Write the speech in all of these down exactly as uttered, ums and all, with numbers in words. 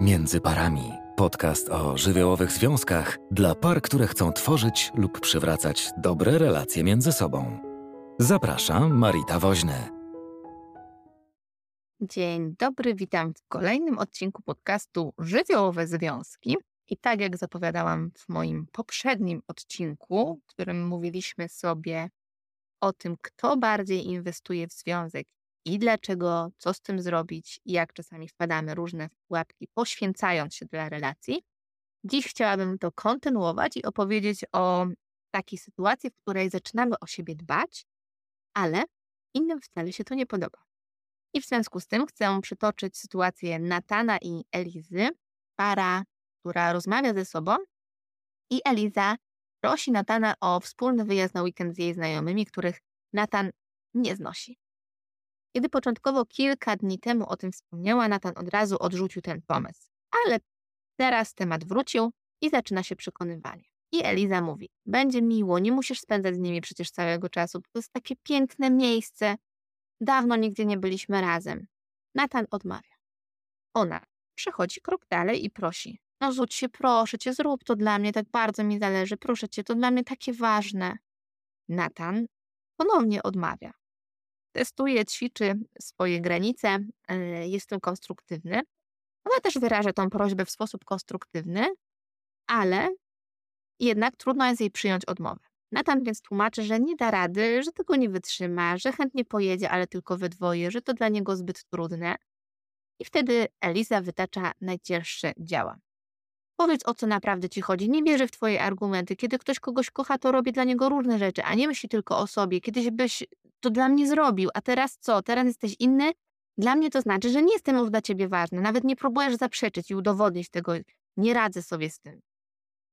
Między Parami. Podcast o żywiołowych związkach dla par, które chcą tworzyć lub przywracać dobre relacje między sobą. Zaprasza Marita Woźny. Dzień dobry, witam w kolejnym odcinku podcastu Żywiołowe Związki. I tak jak zapowiadałam w moim poprzednim odcinku, w którym mówiliśmy sobie o tym, kto bardziej inwestuje w związek i dlaczego, co z tym zrobić i jak czasami wpadamy różne pułapki, poświęcając się dla relacji. Dziś chciałabym to kontynuować i opowiedzieć o takiej sytuacji, w której zaczynamy o siebie dbać, ale innym wcale się to nie podoba. I w związku z tym chcę przytoczyć sytuację Natana i Elizy, para, która rozmawia ze sobą, i Eliza prosi Natana o wspólny wyjazd na weekend z jej znajomymi, których Natan nie znosi. Kiedy początkowo kilka dni temu o tym wspomniała, Natan od razu odrzucił ten pomysł. Ale teraz temat wrócił i zaczyna się przekonywanie. I Eliza mówi: będzie miło, nie musisz spędzać z nimi przecież całego czasu, to jest takie piękne miejsce, dawno nigdzie nie byliśmy razem. Natan odmawia. Ona przechodzi krok dalej i prosi: no rzuć się, proszę cię, zrób to dla mnie, tak bardzo mi zależy, proszę cię, to dla mnie takie ważne. Natan ponownie odmawia. Testuje, ćwiczy swoje granice, jest tym konstruktywny. Ona też wyraża tą prośbę w sposób konstruktywny, ale jednak trudno jest jej przyjąć odmowę. Natan więc tłumaczy, że nie da rady, że tego nie wytrzyma, że chętnie pojedzie, ale tylko we dwoje, że to dla niego zbyt trudne. I wtedy Eliza wytacza najcięższe działa. Powiedz, o co naprawdę ci chodzi, nie wierzę w twoje argumenty. Kiedy ktoś kogoś kocha, to robi dla niego różne rzeczy, a nie myśli tylko o sobie. Kiedyś byś to dla mnie zrobił, a teraz co? Teraz jesteś inny? Dla mnie to znaczy, że nie jestem już dla ciebie ważny. Nawet nie próbujesz zaprzeczyć i udowodnić tego. Nie radzę sobie z tym.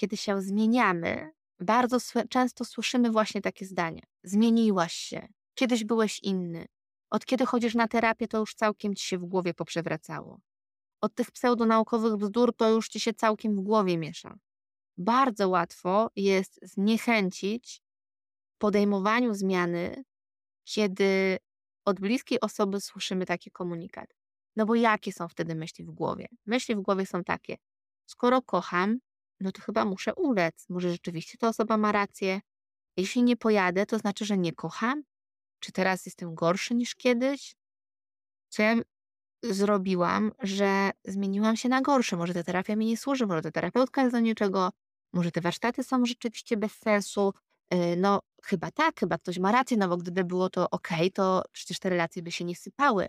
Kiedy się zmieniamy, bardzo często słyszymy właśnie takie zdanie. Zmieniłaś się. Kiedyś byłeś inny. Od kiedy chodzisz na terapię, to już całkiem ci się w głowie poprzewracało. Od tych pseudonaukowych bzdur to już ci się całkiem w głowie miesza. Bardzo łatwo jest zniechęcić w podejmowaniu zmiany, kiedy od bliskiej osoby słyszymy taki komunikat. No bo jakie są wtedy myśli w głowie? Myśli w głowie są takie: skoro kocham, no to chyba muszę ulec. Może rzeczywiście ta osoba ma rację. Jeśli nie pojadę, to znaczy, że nie kocham? Czy teraz jestem gorszy niż kiedyś? Co ja zrobiłam, że zmieniłam się na gorsze? Może ta terapia mi nie służy, może ta terapeutka jest do niczego, może te warsztaty są rzeczywiście bez sensu. No chyba tak, chyba ktoś ma rację, no bo gdyby było to okej, okay, to przecież te relacje by się nie sypały.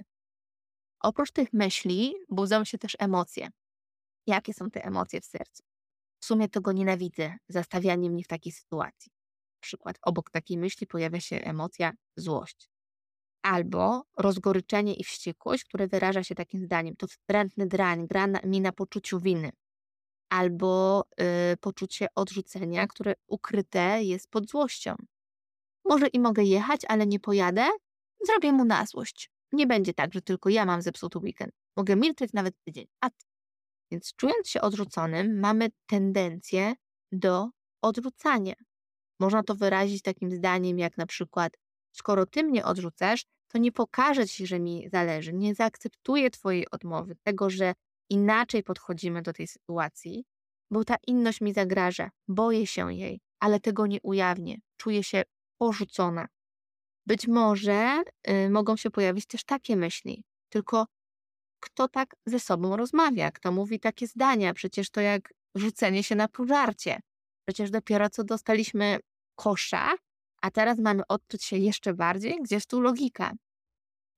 Oprócz tych myśli budzą się też emocje. Jakie są te emocje w sercu? W sumie tego nienawidzę, zastawianie mnie w takiej sytuacji. Na przykład obok takiej myśli pojawia się emocja złość. Albo rozgoryczenie i wściekłość, które wyraża się takim zdaniem: to wstrętny drań, gra mi na poczuciu winy. Albo y, poczucie odrzucenia, które ukryte jest pod złością. Może i mogę jechać, ale nie pojadę, zrobię mu na złość. Nie będzie tak, że tylko ja mam zepsuty weekend. Mogę milczeć nawet tydzień. A ty. Więc czując się odrzuconym, mamy tendencję do odrzucania. Można to wyrazić takim zdaniem jak na przykład: skoro ty mnie odrzucasz, to nie pokażę ci, że mi zależy, nie zaakceptuję twojej odmowy, tego, że inaczej podchodzimy do tej sytuacji, bo ta inność mi zagraża, boję się jej, ale tego nie ujawnię, czuję się porzucona. Być może y, mogą się pojawić też takie myśli, tylko kto tak ze sobą rozmawia, kto mówi takie zdania, przecież to jak rzucenie się na pożarcie, przecież dopiero co dostaliśmy kosza, a teraz mamy odczuć się jeszcze bardziej, gdzież tu logika.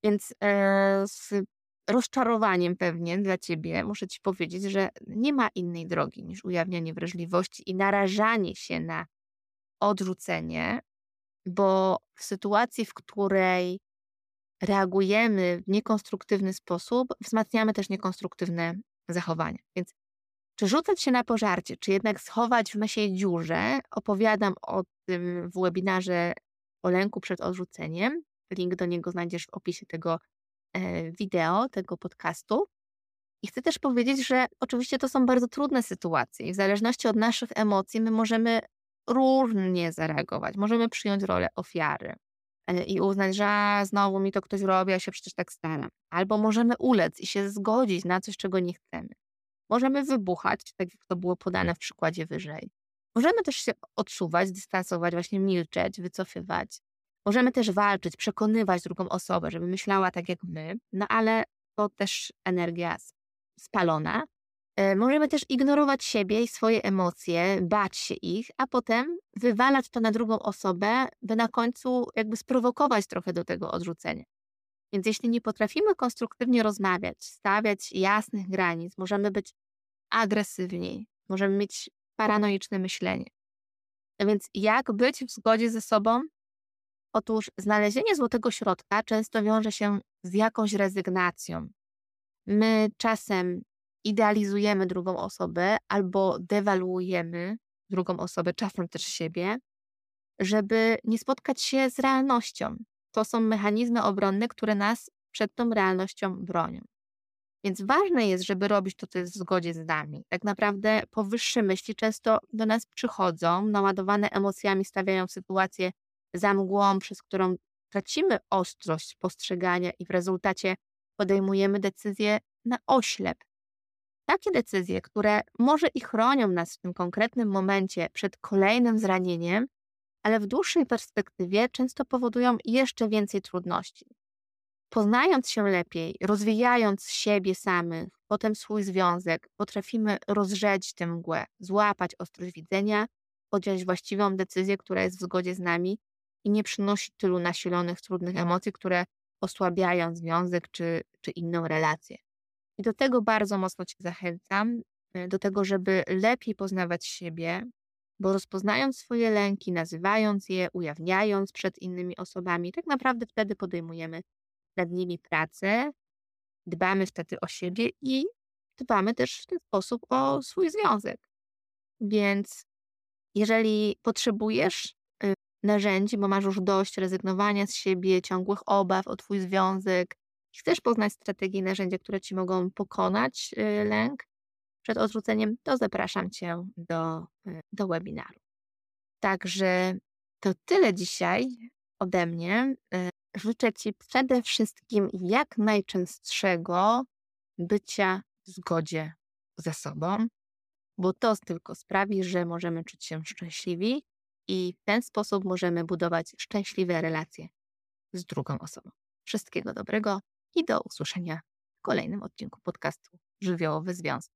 Więc e, z rozczarowaniem pewnie dla ciebie muszę ci powiedzieć, że nie ma innej drogi niż ujawnianie wrażliwości i narażanie się na odrzucenie, bo w sytuacji, w której reagujemy w niekonstruktywny sposób, wzmacniamy też niekonstruktywne zachowania. Więc czy rzucać się na pożarcie, czy jednak schować w mysiej dziurze? Opowiadam o tym w webinarze o lęku przed odrzuceniem. Link do niego znajdziesz w opisie tego wideo, tego podcastu. I chcę też powiedzieć, że oczywiście to są bardzo trudne sytuacje i w zależności od naszych emocji my możemy różnie zareagować. Możemy przyjąć rolę ofiary i uznać, że a, znowu mi to ktoś robi, ja się przecież tak staram. Albo możemy ulec i się zgodzić na coś, czego nie chcemy. Możemy wybuchać, tak jak to było podane w przykładzie wyżej. Możemy też się odsuwać, dystansować, właśnie milczeć, wycofywać. Możemy też walczyć, przekonywać drugą osobę, żeby myślała tak jak my, no ale to też energia spalona. Możemy też ignorować siebie i swoje emocje, bać się ich, a potem wywalać to na drugą osobę, by na końcu jakby sprowokować trochę do tego odrzucenia. Więc jeśli nie potrafimy konstruktywnie rozmawiać, stawiać jasnych granic, możemy być agresywni, możemy mieć paranoiczne myślenie. No więc jak być w zgodzie ze sobą? Otóż znalezienie złotego środka często wiąże się z jakąś rezygnacją. My czasem idealizujemy drugą osobę albo dewaluujemy drugą osobę, czasem też siebie, żeby nie spotkać się z realnością. To są mechanizmy obronne, które nas przed tą realnością bronią. Więc ważne jest, żeby robić to, co jest w zgodzie z nami. Tak naprawdę powyższe myśli często do nas przychodzą, naładowane emocjami stawiają sytuację za mgłą, przez którą tracimy ostrość postrzegania i w rezultacie podejmujemy decyzje na oślep. Takie decyzje, które może i chronią nas w tym konkretnym momencie przed kolejnym zranieniem, ale w dłuższej perspektywie często powodują jeszcze więcej trudności. Poznając się lepiej, rozwijając siebie samych, potem swój związek, potrafimy rozrzeć tę mgłę, złapać ostrość widzenia, podjąć właściwą decyzję, która jest w zgodzie z nami i nie przynosi tylu nasilonych, trudnych emocji, które osłabiają związek czy, czy inną relację. I do tego bardzo mocno Cię zachęcam, do tego, żeby lepiej poznawać siebie, bo rozpoznając swoje lęki, nazywając je, ujawniając przed innymi osobami, tak naprawdę wtedy podejmujemy nad nimi pracę, dbamy wtedy o siebie i dbamy też w ten sposób o swój związek. Więc jeżeli potrzebujesz narzędzi, bo masz już dość rezygnowania z siebie, ciągłych obaw o Twój związek, chcesz poznać strategie i narzędzia, które Ci mogą pokonać lęk przed odrzuceniem, to zapraszam Cię do, do webinaru. Także to tyle dzisiaj ode mnie. Życzę Ci przede wszystkim jak najczęstszego bycia w zgodzie ze sobą, bo to tylko sprawi, że możemy czuć się szczęśliwi i w ten sposób możemy budować szczęśliwe relacje z drugą osobą. Wszystkiego dobrego i do usłyszenia w kolejnym odcinku podcastu Żywiołowe Związki.